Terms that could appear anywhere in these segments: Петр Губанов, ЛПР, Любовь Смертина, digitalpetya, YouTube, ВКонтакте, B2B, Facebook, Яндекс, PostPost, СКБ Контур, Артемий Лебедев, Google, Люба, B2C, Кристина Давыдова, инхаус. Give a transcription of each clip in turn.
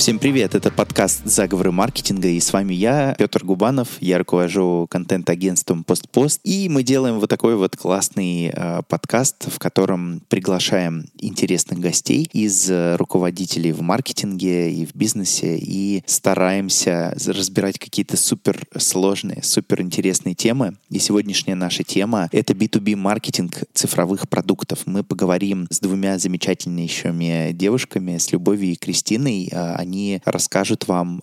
Всем привет, это подкаст «Заговоры маркетинга», и с вами я, Петр Губанов, я руковожу контент-агентством PostPost, и мы делаем вот такой вот классный подкаст, в котором приглашаем интересных гостей из руководителей в маркетинге и в бизнесе, и стараемся разбирать какие-то суперсложные, суперинтересные темы, и сегодняшняя наша тема — это B2B-маркетинг цифровых продуктов. Мы поговорим с двумя замечательными девушками, с Любовью и Кристиной. Они расскажут вам,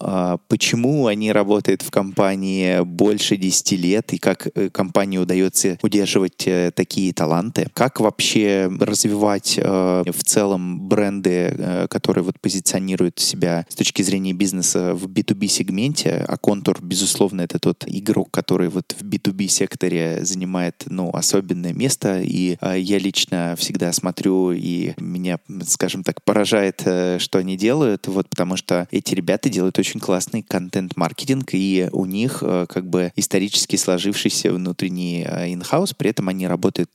почему они работают в компании больше 10 лет и как компании удается удерживать такие таланты, как вообще развивать в целом бренды, которые вот позиционируют себя с точки зрения бизнеса в B2B-сегменте, а Контур, безусловно, это тот игрок, который вот в B2B-секторе занимает, особенное место, и я лично всегда смотрю, и меня, скажем так, поражает, что они делают, потому что эти ребята делают очень классный контент-маркетинг, и у них исторически сложившийся внутренний инхаус, при этом они работают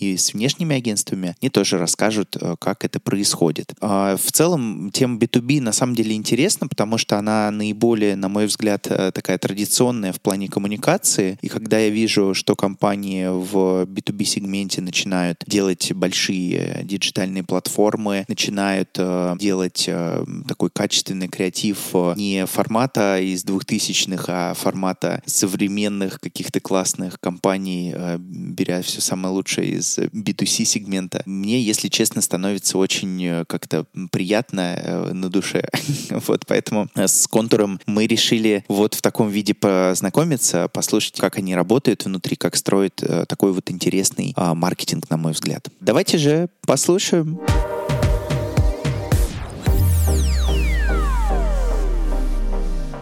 и с внешними агентствами, они тоже расскажут, как это происходит. В целом, тема B2B на самом деле интересна, потому что она наиболее, на мой взгляд, такая традиционная в плане коммуникации, и когда я вижу, что компании в B2B-сегменте начинают делать большие диджитальные платформы, начинают делать такой качественный креатив не формата из 2000-х, а формата современных каких-то классных компаний, беря все самое лучшее из B2C-сегмента. Мне, если честно, становится очень как-то приятно на душе. Вот, поэтому с Контуром мы решили вот в таком виде познакомиться, послушать, как они работают внутри, как строят такой вот интересный маркетинг, на мой взгляд. Давайте же послушаем.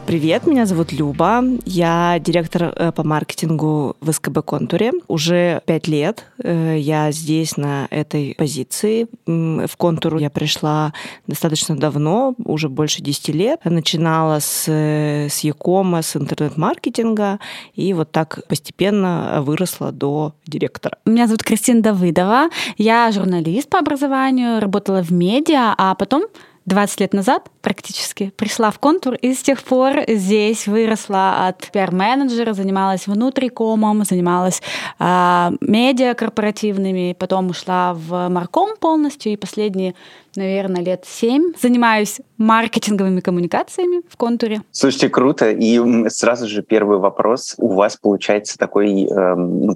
Привет, меня зовут Люба, я директор по маркетингу в СКБ Контуре. Уже 5 лет я здесь на этой позиции. В Контур я пришла достаточно давно, уже больше 10 лет. Начинала с e-кома, с интернет-маркетинга, и вот так постепенно выросла до директора. Меня зовут Кристина Давыдова, я журналист по образованию, работала в медиа, а потом 20 лет назад практически пришла в Контур, и с тех пор здесь выросла от пиар-менеджера, занималась внутрикомом, занималась медиа корпоративными, потом ушла в марком полностью, и последние, наверное, лет 7 занимаюсь маркетинговыми коммуникациями в Контуре. Слушайте, круто. И сразу же первый вопрос. У вас получается такой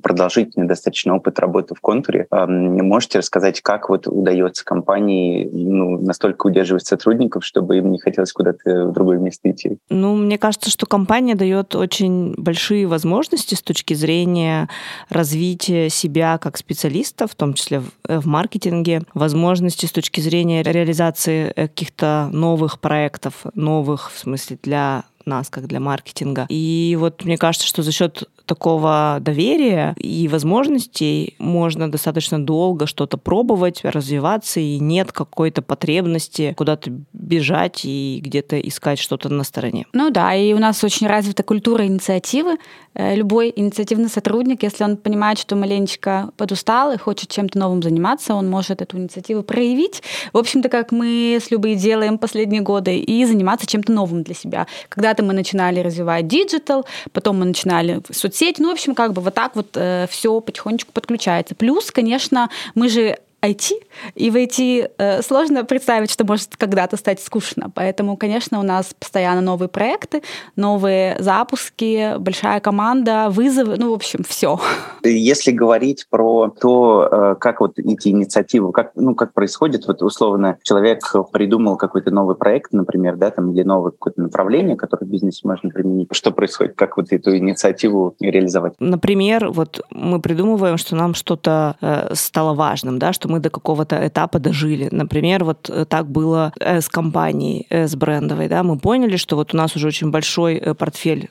продолжительный достаточно опыт работы в Контуре. Можете рассказать, как вот удается компании настолько удерживать сотрудников, чтобы им не хотелось куда-то в другое место идти? Мне кажется, что компания дает очень большие возможности с точки зрения развития себя как специалиста, в том числе в маркетинге, возможности с точки зрения реализации каких-то новых проектов, новых, в смысле, для нас, как для маркетинга. И вот мне кажется, что за счет такого доверия и возможностей можно достаточно долго что-то пробовать, развиваться, и нет какой-то потребности куда-то бежать и где-то искать что-то на стороне. И у нас очень развита культура инициативы. Любой инициативный сотрудник, если он понимает, что маленечко подустал и хочет чем-то новым заниматься, он может эту инициативу проявить. В общем-то, как мы с Любой делаем последние годы, и заниматься чем-то новым для себя. Когда-то мы начинали развивать диджитал, потом мы начинали соцсеть. В общем, вот так вот все потихонечку подключается. Плюс, конечно, мы же IT, и в IT сложно представить, что может когда-то стать скучно. Поэтому, конечно, у нас постоянно новые проекты, новые запуски, большая команда, вызовы, в общем, все. Если говорить про то, как вот эти инициативы, как происходит, условно, человек придумал какой-то новый проект, например, или новое какое-то направление, которое в бизнесе можно применить. Что происходит, как эту инициативу реализовать? Например, мы придумываем, что нам что-то стало важным, что мы до какого-то этапа дожили. Например, так было с компанией, с брендовой. Мы поняли, что у нас уже очень большой портфель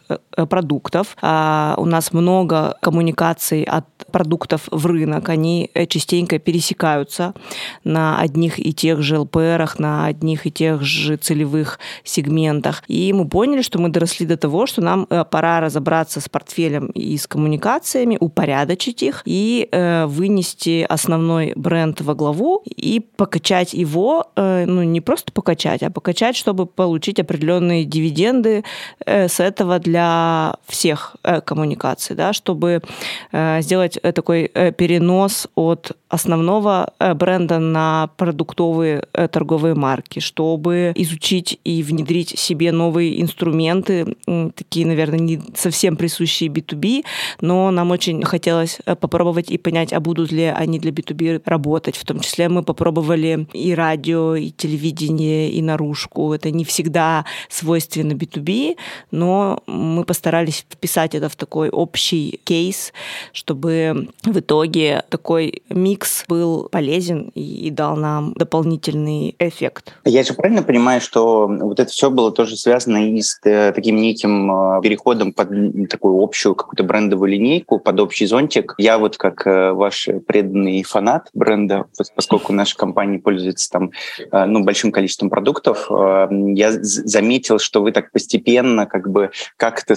продуктов, у нас много коммуникаций от продуктов в рынок, они частенько пересекаются на одних и тех же ЛПРах, на одних и тех же целевых сегментах. И мы поняли, что мы доросли до того, что нам пора разобраться с портфелем и с коммуникациями, упорядочить их и вынести основной бренд клиента во главу и покачать его, ну, не просто покачать, а покачать, чтобы получить определенные дивиденды с этого для всех коммуникаций, да, чтобы сделать такой перенос от основного бренда на продуктовые торговые марки, чтобы изучить и внедрить себе новые инструменты, такие, наверное, не совсем присущие B2B, но нам очень хотелось попробовать и понять, а будут ли они для B2B работать. В том числе мы попробовали и радио, и телевидение, и наружку. Это не всегда свойственно B2B, но мы постарались вписать это в такой общий кейс, чтобы в итоге такой микс был полезен и дал нам дополнительный эффект. Я же правильно понимаю, что вот это все было тоже связано и с таким неким переходом под такую общую какую-то брендовую линейку, под общий зонтик? Я вот как ваш преданный фанат бренда, поскольку наша компания пользуется там, ну, большим количеством продуктов, я заметил, что вы так постепенно, как бы как-то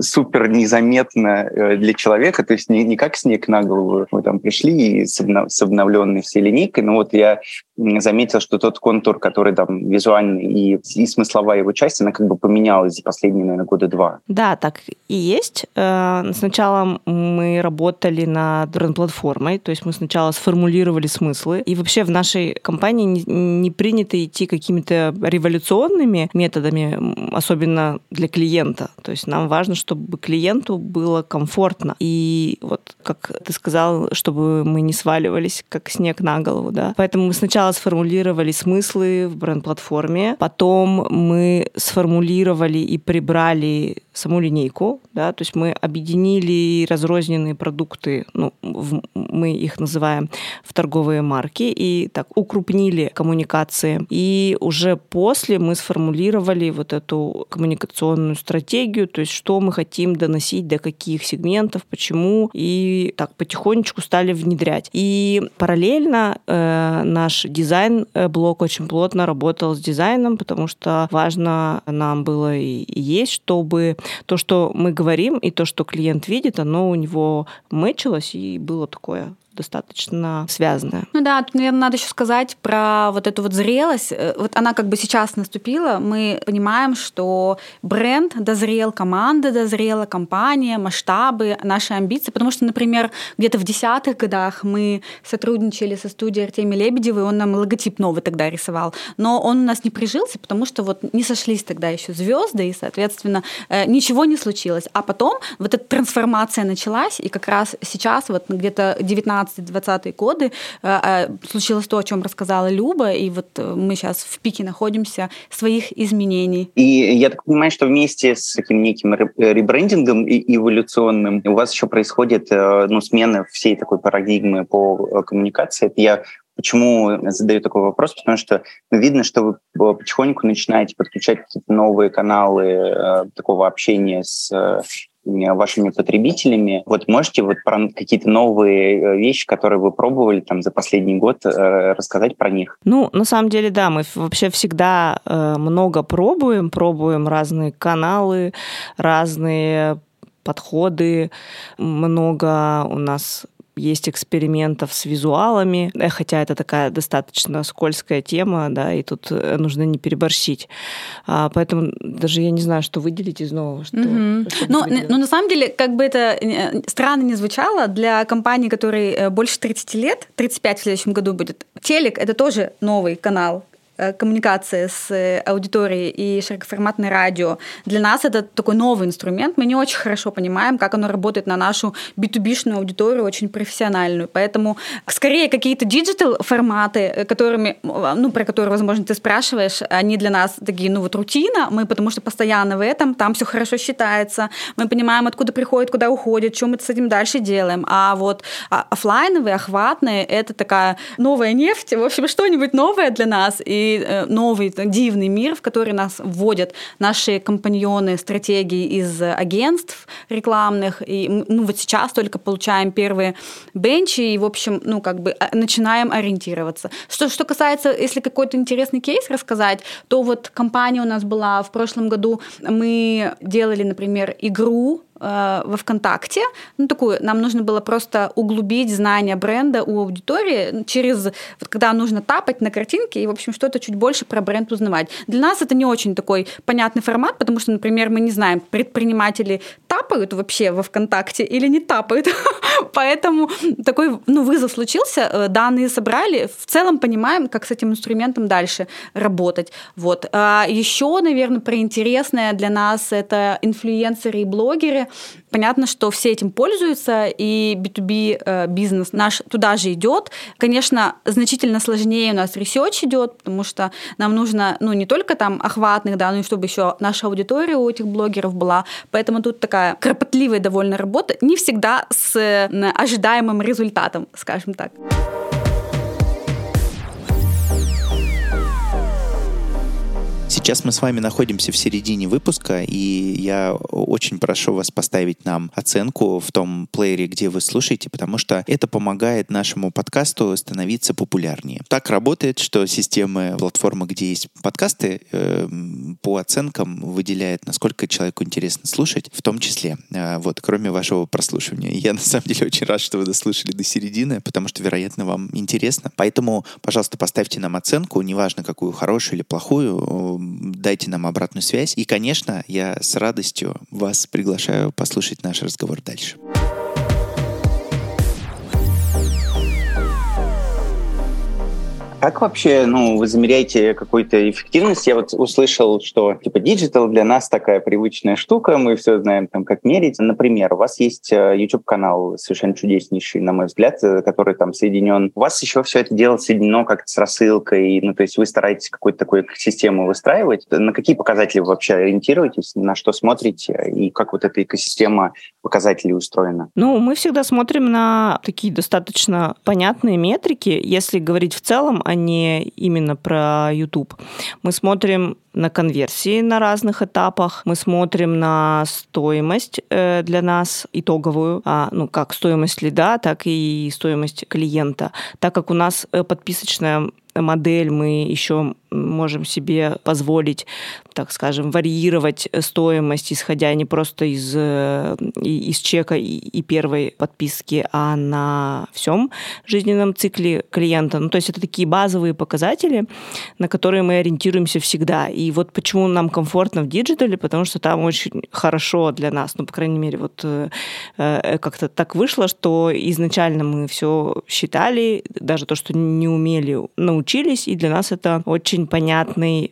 супер незаметно для человека, то есть не как снег на голову вы там пришли и с обновленной всей линейкой, но вот я заметил, что тот контур, который там визуальный и смысловая его часть, она как бы поменялась за последние, наверное, года два. Да, так и есть. Сначала мы работали над бренд-платформой, то есть мы сначала сформулировали смыслы. И вообще в нашей компании не принято идти какими-то революционными методами, особенно для клиента. То есть нам важно, чтобы клиенту было комфортно. И вот, как ты сказал, чтобы мы не сваливались, как снег на голову. Да? Поэтому мы сначала сформулировали смыслы в бренд-платформе, потом мы сформулировали и прибрали саму линейку, да, то есть мы объединили разрозненные продукты, ну, мы их называем в торговые марки, и так укрупнили коммуникации. И уже после мы сформулировали вот эту коммуникационную стратегию, то есть что мы хотим доносить, до каких сегментов, почему, и так потихонечку стали внедрять. И параллельно наш дизайн-блок очень плотно работал с дизайном, потому что важно нам было и есть, чтобы то, что мы говорим, и то, что клиент видит, оно у него мэчилось и было такое достаточно связанная. Ну да, тут, наверное, надо еще сказать про вот эту вот зрелость. Вот она как бы сейчас наступила. Мы понимаем, что бренд дозрел, команда дозрела, компания, масштабы, наши амбиции. Потому что, например, где-то в 10-х годах мы сотрудничали со студией Артемия Лебедева, и он нам логотип новый тогда рисовал. Но он у нас не прижился, потому что вот не сошлись тогда еще звезды, и, соответственно, ничего не случилось. А потом вот эта трансформация началась, и как раз сейчас вот где-то 19-20-е годы случилось то, о чем рассказала Люба, и вот мы сейчас в пике находимся своих изменений. И я так понимаю, что вместе с таким неким ребрендингом эволюционным у вас еще происходит, ну, смена всей такой парадигмы по коммуникации. Это я почему задаю такой вопрос? Потому что видно, что вы потихоньку начинаете подключать какие-то новые каналы такого общения с вашими потребителями. Вот можете вот про какие-то новые вещи, которые вы пробовали там за последний год, рассказать про них? Ну, на самом деле, да, мы вообще всегда много пробуем разные каналы, разные подходы. Много у нас есть экспериментов с визуалами, хотя это такая достаточно скользкая тема, да, и тут нужно не переборщить. Поэтому даже я не знаю, что выделить из нового. Что, что но на самом деле, как бы это странно ни звучало, для компании, которой больше 30 лет, 35 в следующем году будет, телек – это тоже новый канал коммуникации с аудиторией и широкоформатное радио. Для нас это такой новый инструмент. Мы не очень хорошо понимаем, как оно работает на нашу B2B-шную аудиторию, очень профессиональную. Поэтому скорее какие-то диджитал-форматы, которыми, ну, про которые, возможно, ты спрашиваешь, они для нас такие, ну, вот рутина. Мы потому что постоянно в этом, там все хорошо считается. Мы понимаем, откуда приходит, куда уходит, что мы с этим дальше делаем. А вот офлайновые, охватные, это такая новая нефть, в общем, что-нибудь новое для нас. И новый дивный мир, в который нас вводят наши компаньоны, стратегии из агентств рекламных. И мы вот сейчас только получаем первые бенчи и, в общем, ну, как бы начинаем ориентироваться. Что касается, если какой-то интересный кейс рассказать, то вот компания у нас была в прошлом году, мы делали, например, игру во ВКонтакте. Ну, такую, нам нужно было просто углубить знания бренда у аудитории через, вот, когда нужно тапать на картинке и, в общем, что-то чуть больше про бренд узнавать. Для нас это не очень такой понятный формат, потому что, например, мы не знаем, предприниматели тапают вообще во ВКонтакте или не тапают. Поэтому такой вызов случился, данные собрали, в целом понимаем, как с этим инструментом дальше работать. Вот. Еще, наверное, про интересное для нас это инфлюенсеры и блогеры. Понятно, что все этим пользуются, и B2B бизнес наш туда же идет. Конечно, значительно сложнее у нас ресерч идет, потому что нам нужно, не только там охватных, да, но и чтобы еще наша аудитория у этих блогеров была. Поэтому тут такая кропотливая довольно работа, не всегда с ожидаемым результатом, скажем так. Сейчас мы с вами находимся в середине выпуска, и я очень прошу вас поставить нам оценку в том плеере, где вы слушаете, потому что это помогает нашему подкасту становиться популярнее. Так работает, что система платформы, где есть подкасты, по оценкам выделяет, насколько человеку интересно слушать, в том числе, кроме вашего прослушивания. Я на самом деле очень рад, что вы дослушали до середины, потому что, вероятно, вам интересно. Поэтому, пожалуйста, поставьте нам оценку, неважно, какую, хорошую или плохую, дайте нам обратную связь. И, конечно, я с радостью вас приглашаю послушать наш разговор дальше. Как вообще, вы замеряете какую-то эффективность? Я услышал, что диджитал для нас такая привычная штука, мы все знаем, как мерить. Например, у вас есть YouTube-канал совершенно чудеснейший, на мой взгляд, который там соединен. У вас еще все это дело соединено как-то с рассылкой, то есть вы стараетесь какую-то такую систему выстраивать. На какие показатели вы вообще ориентируетесь, на что смотрите, и как эта экосистема показателей устроена? Мы всегда смотрим на такие достаточно понятные метрики, если говорить в целом, а не именно про YouTube. Мы смотрим на конверсии на разных этапах, мы смотрим на стоимость для нас итоговую, как стоимость лида, так и стоимость клиента. Так как у нас подписочная модель, мы еще можем себе позволить, так скажем, варьировать стоимость, исходя не просто из чека и первой подписки, а на всем жизненном цикле клиента. То есть это такие базовые показатели, на которые мы ориентируемся всегда. И почему нам комфортно в диджитале, потому что там очень хорошо для нас, по крайней мере, как-то так вышло, что изначально мы все считали, даже то, что не умели, научились, и для нас это очень понятный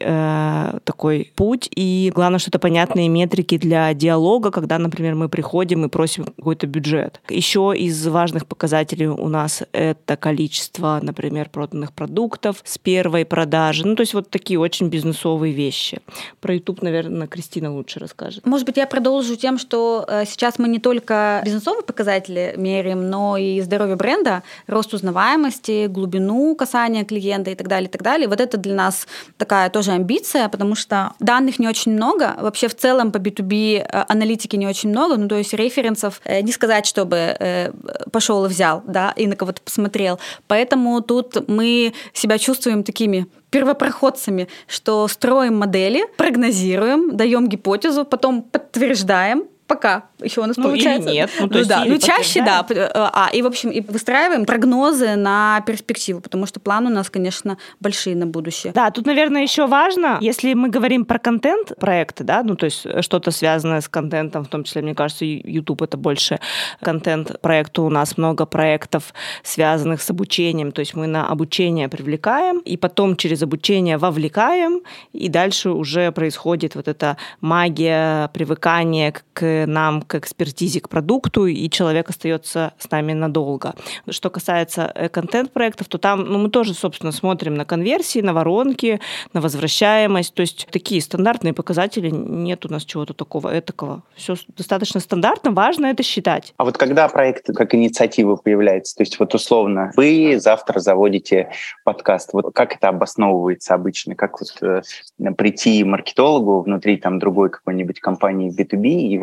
такой путь, и главное, что это понятные метрики для диалога, когда, например, мы приходим и просим какой-то бюджет. Еще из важных показателей у нас это количество, например, проданных продуктов с первой продажи, то есть такие очень бизнесовые вещи. Про YouTube, наверное, Кристина лучше расскажет. Может быть, я продолжу тем, что сейчас мы не только бизнесовые показатели меряем, но и здоровье бренда, рост узнаваемости, глубину касания клиента и так далее, и так далее. Вот это для нас такая тоже амбиция, потому что данных не очень много, вообще в целом по B2B аналитики не очень много, то есть референсов не сказать, чтобы пошел и взял, да, и на кого-то посмотрел. Поэтому тут мы себя чувствуем такими первопроходцами, что строим модели, прогнозируем, даем гипотезу, потом подтверждаем, пока еще у нас получается. Или нет. Чаще, да. И выстраиваем прогнозы на перспективу, потому что планы у нас, конечно, большие на будущее. Да, тут, наверное, еще важно, если мы говорим про контент-проекты, да, то есть что-то связанное с контентом, в том числе, мне кажется, YouTube — это больше контент-проекты. У нас много проектов, связанных с обучением, то есть мы на обучение привлекаем, и потом через обучение вовлекаем, и дальше уже происходит эта магия привыкания к нам, к экспертизе, к продукту, и человек остается с нами надолго. Что касается контент-проектов, то там мы тоже, собственно, смотрим на конверсии, на воронки, на возвращаемость. То есть такие стандартные показатели, нет у нас чего-то такого этакого. Все достаточно стандартно, важно это считать. А когда проект как инициатива появляется, то есть условно вы завтра заводите подкаст, как это обосновывается обычно? Как прийти маркетологу внутри другой какой-нибудь компании B2B и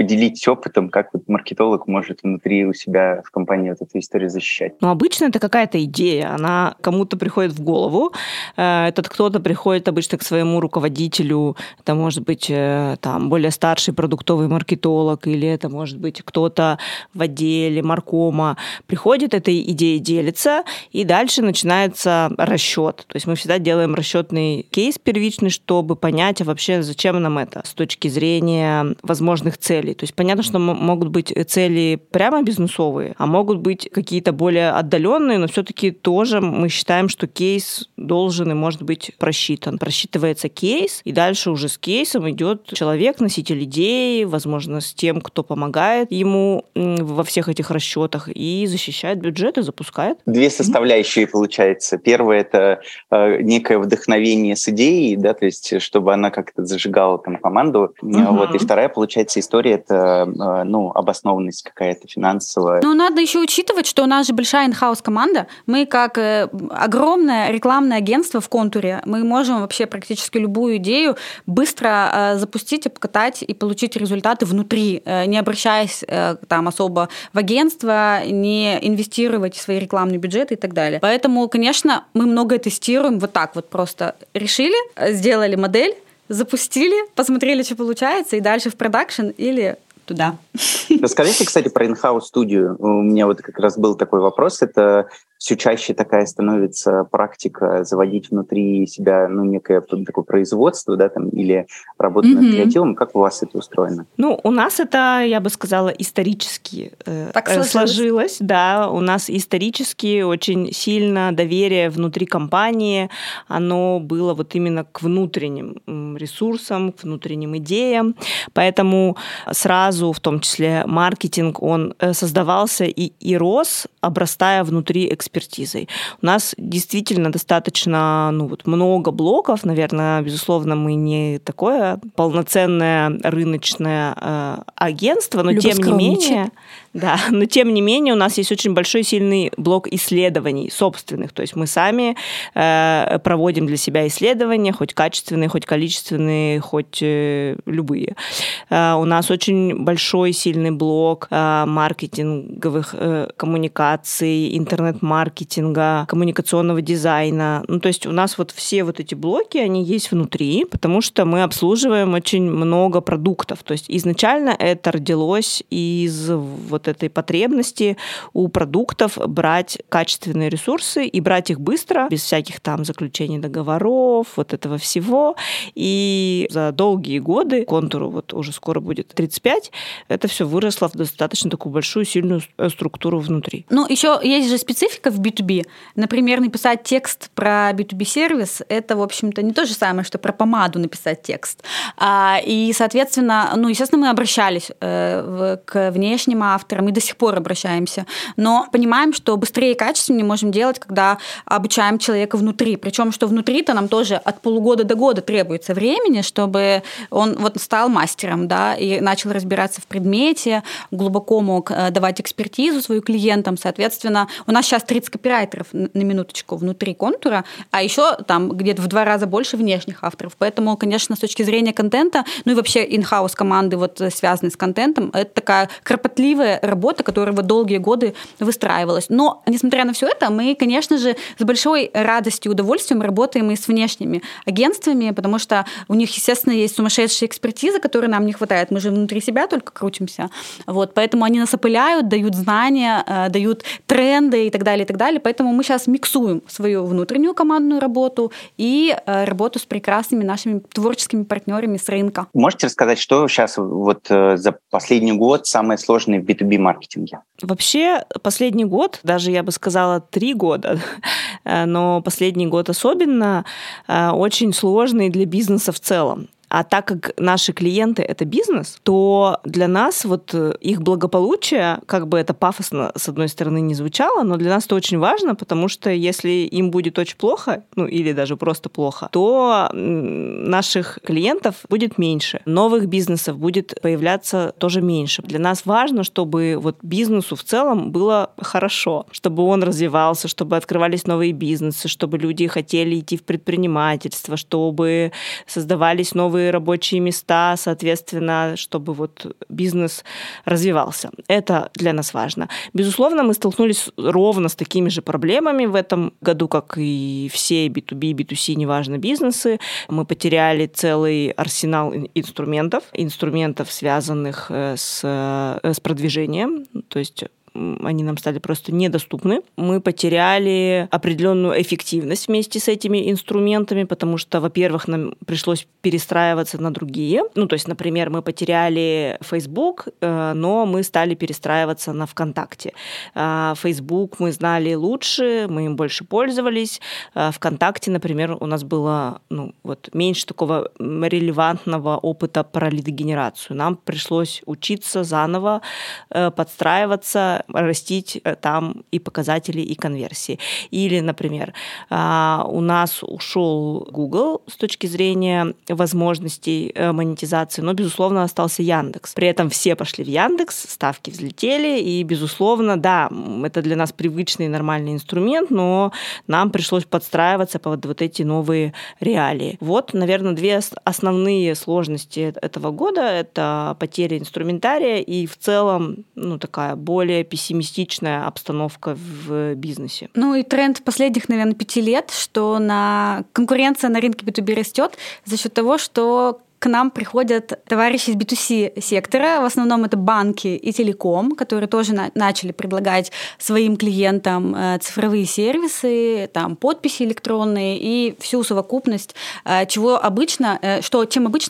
делитесь опытом, как вот маркетолог может внутри у себя в компании вот эту историю защищать? Ну, обычно это какая-то идея, она кому-то приходит в голову, этот кто-то приходит обычно к своему руководителю, это может быть там более старший продуктовый маркетолог, или это может быть кто-то в отделе маркома приходит, этой идеей делится, и дальше начинается расчет. То есть мы всегда делаем расчетный кейс первичный, чтобы понять, а вообще зачем нам это с точки зрения возможных целей. То есть понятно, что могут быть цели прямо бизнесовые, а могут быть какие-то более отдаленные, но все-таки тоже мы считаем, что кейс должен и может быть просчитан. Просчитывается кейс, и дальше уже с кейсом идет человек, носитель идеи, возможно, с тем, кто помогает ему во всех этих расчетах и защищает бюджет и запускает. Две составляющие получается. Первое — это некое вдохновение с идеей, да, то есть чтобы она как-то зажигала там команду. Вот. И вторая, получается, история — это обоснованность какая-то финансовая. Ну, надо еще учитывать, что у нас же большая инхаус команда. Мы как огромное рекламное агентство в Контуре, мы можем вообще практически любую идею быстро запустить, обкатать и получить результаты внутри, не обращаясь там особо в агентство, не инвестировать в свои рекламные бюджеты и так далее. Поэтому, конечно, мы многое тестируем вот так вот просто. Решили, сделали модель, запустили, посмотрели, что получается, и дальше в продакшн или туда. Расскажите, кстати, про инхаус-студию. У меня вот как раз был такой вопрос. Это все чаще такая становится практика заводить внутри себя некое такое производство, да, там, или работу над креативом. Как у вас это устроено? Ну, у нас это, я бы сказала, исторически сложилось. Да, у нас исторически очень сильно доверие внутри компании, оно было вот именно к внутренним ресурсам, к внутренним идеям. Поэтому сразу, в том числе, маркетинг, он создавался и рос, обрастая внутри экспертизой. У нас действительно достаточно много блоков. Наверное, безусловно, мы не такое полноценное рыночное агентство, но тем не менее у нас есть очень большой сильный блок исследований собственных. То есть мы сами проводим для себя исследования, хоть качественные, хоть количественные, хоть любые. У нас очень большой сильный блок маркетинговых коммуникаций, интернет-маркетинга, коммуникационного дизайна. Ну, то есть у нас вот все вот эти блоки, они есть внутри, потому что мы обслуживаем очень много продуктов. То есть изначально это родилось из вот этой потребности у продуктов брать качественные ресурсы и брать их быстро, без всяких там заключений договоров, вот этого всего. И за долгие годы, Контуру вот уже скоро будет 35, это все выросло в достаточно такую большую сильную структуру внутри. Ну, еще есть же специфика в B2B. Например, написать текст про B2B-сервис – это, в общем-то, не то же самое, что про помаду написать текст. И, соответственно, естественно, мы обращались к внешним авторам и до сих пор обращаемся, но понимаем, что быстрее и качественнее можем делать, когда обучаем человека внутри. Причем, что внутри-то нам тоже от полугода до года требуется времени, чтобы он вот стал мастером, да, и начал разбираться в предмете, глубоко мог давать экспертизу свою клиентам. Соответственно, у нас сейчас 30 копирайтеров на минуточку внутри Контура, а еще там где-то в 2 раза больше внешних авторов. Поэтому, конечно, с точки зрения контента, и вообще инхаус команды, вот связанные с контентом, это такая кропотливая работа, которая вот долгие годы выстраивалась. Но, несмотря на все это, мы, конечно же, с большой радостью и удовольствием работаем и с внешними агентствами, потому что у них, естественно, есть сумасшедшая экспертиза, которой нам не хватает. Мы же внутри себя только крутимся. Вот, поэтому они нас опыляют, дают знания, дают тренды и так далее, и так далее. Поэтому мы сейчас миксуем свою внутреннюю командную работу и работу с прекрасными нашими творческими партнерами с рынка. Можете рассказать, что сейчас вот за последний год самое сложное в B2B-маркетинге? Вообще последний год, даже я бы сказала 3 года, но последний год особенно очень сложный для бизнеса в целом. А так как наши клиенты — это бизнес, то для нас вот их благополучие, как бы это пафосно с одной стороны не звучало, но для нас это очень важно, потому что если им будет очень плохо, или даже просто плохо, то наших клиентов будет меньше, новых бизнесов будет появляться тоже меньше. Для нас важно, чтобы вот бизнесу в целом было хорошо, чтобы он развивался, чтобы открывались новые бизнесы, чтобы люди хотели идти в предпринимательство, чтобы создавались новые новые рабочие места, соответственно, чтобы вот бизнес развивался. Это для нас важно. Безусловно, мы столкнулись ровно с такими же проблемами в этом году, как и все B2B, B2C, неважно, бизнесы. Мы потеряли целый арсенал инструментов, связанных с продвижением, то есть они нам стали просто недоступны. Мы потеряли определенную эффективность вместе с этими инструментами, потому что, во-первых, нам пришлось перестраиваться на другие. Ну, то есть, например, мы потеряли Facebook, но мы стали перестраиваться на ВКонтакте. Facebook мы знали лучше, мы им больше пользовались. ВКонтакте, например, у нас было меньше такого релевантного опыта про лидогенерацию. Нам пришлось учиться заново, подстраиваться, растить там и показатели, и конверсии. Или, например, у нас ушел Google с точки зрения возможностей монетизации, но, безусловно, остался Яндекс. При этом все пошли в Яндекс, ставки взлетели, и, безусловно, да, это для нас привычный нормальный инструмент, но нам пришлось подстраиваться под вот эти новые реалии. Вот, наверное, две основные сложности этого года – это потеря инструментария и, в целом, такая более пессимистичная обстановка в бизнесе. Ну и тренд последних, наверное, 5 лет, что конкуренция на рынке B2B растет за счет того, что к нам приходят товарищи из B2C сектора, в основном это банки и телеком, которые тоже начали предлагать своим клиентам цифровые сервисы, там подписи электронные и всю совокупность, чем обычно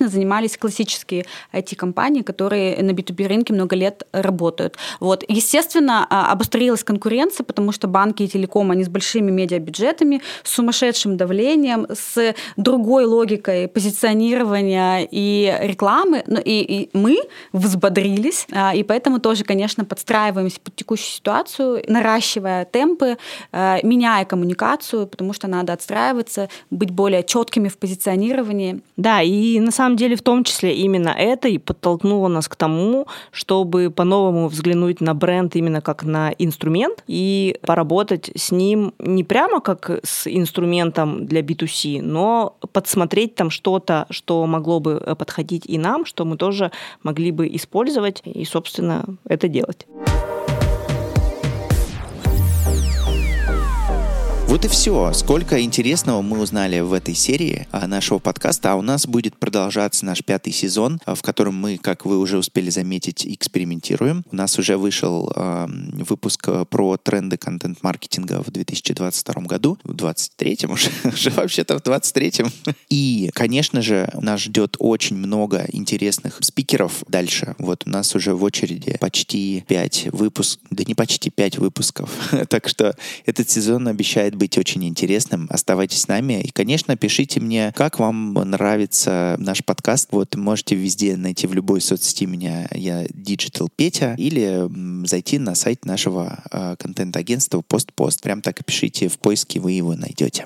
занимались классические IT-компании, которые на B2B рынке много лет работают. Вот. Естественно, обострилась конкуренция, потому что банки и телеком, они с большими медиабюджетами, с сумасшедшим давлением, с другой логикой позиционирования и рекламы, и мы взбодрились, и поэтому тоже, конечно, подстраиваемся под текущую ситуацию, наращивая темпы, меняя коммуникацию, потому что надо отстраиваться, быть более четкими в позиционировании. Да, и на самом деле в том числе именно это и подтолкнуло нас к тому, чтобы по-новому взглянуть на бренд именно как на инструмент и поработать с ним не прямо как с инструментом для B2C, но подсмотреть там что-то, что могло бы подходить и нам, что мы тоже могли бы использовать и, собственно, это делать. Вот и все. Сколько интересного мы узнали в этой серии нашего подкаста. А у нас будет продолжаться наш 5-й сезон, в котором мы, как вы уже успели заметить, экспериментируем. У нас уже вышел выпуск про тренды контент-маркетинга в 2022 году. В 2023 уже вообще-то в 2023. И, конечно же, нас ждет очень много интересных спикеров дальше. Вот у нас уже в очереди почти 5 выпусков. Да не почти 5 выпусков. Так что этот сезон обещает быть очень интересным. Оставайтесь с нами. И, конечно, пишите мне, как вам нравится наш подкаст. Вот можете везде найти в любой соцсети меня. Я digitalpetya. Или зайти на сайт нашего контент-агентства PostPost. Прям так и пишите в поиске, вы его найдете.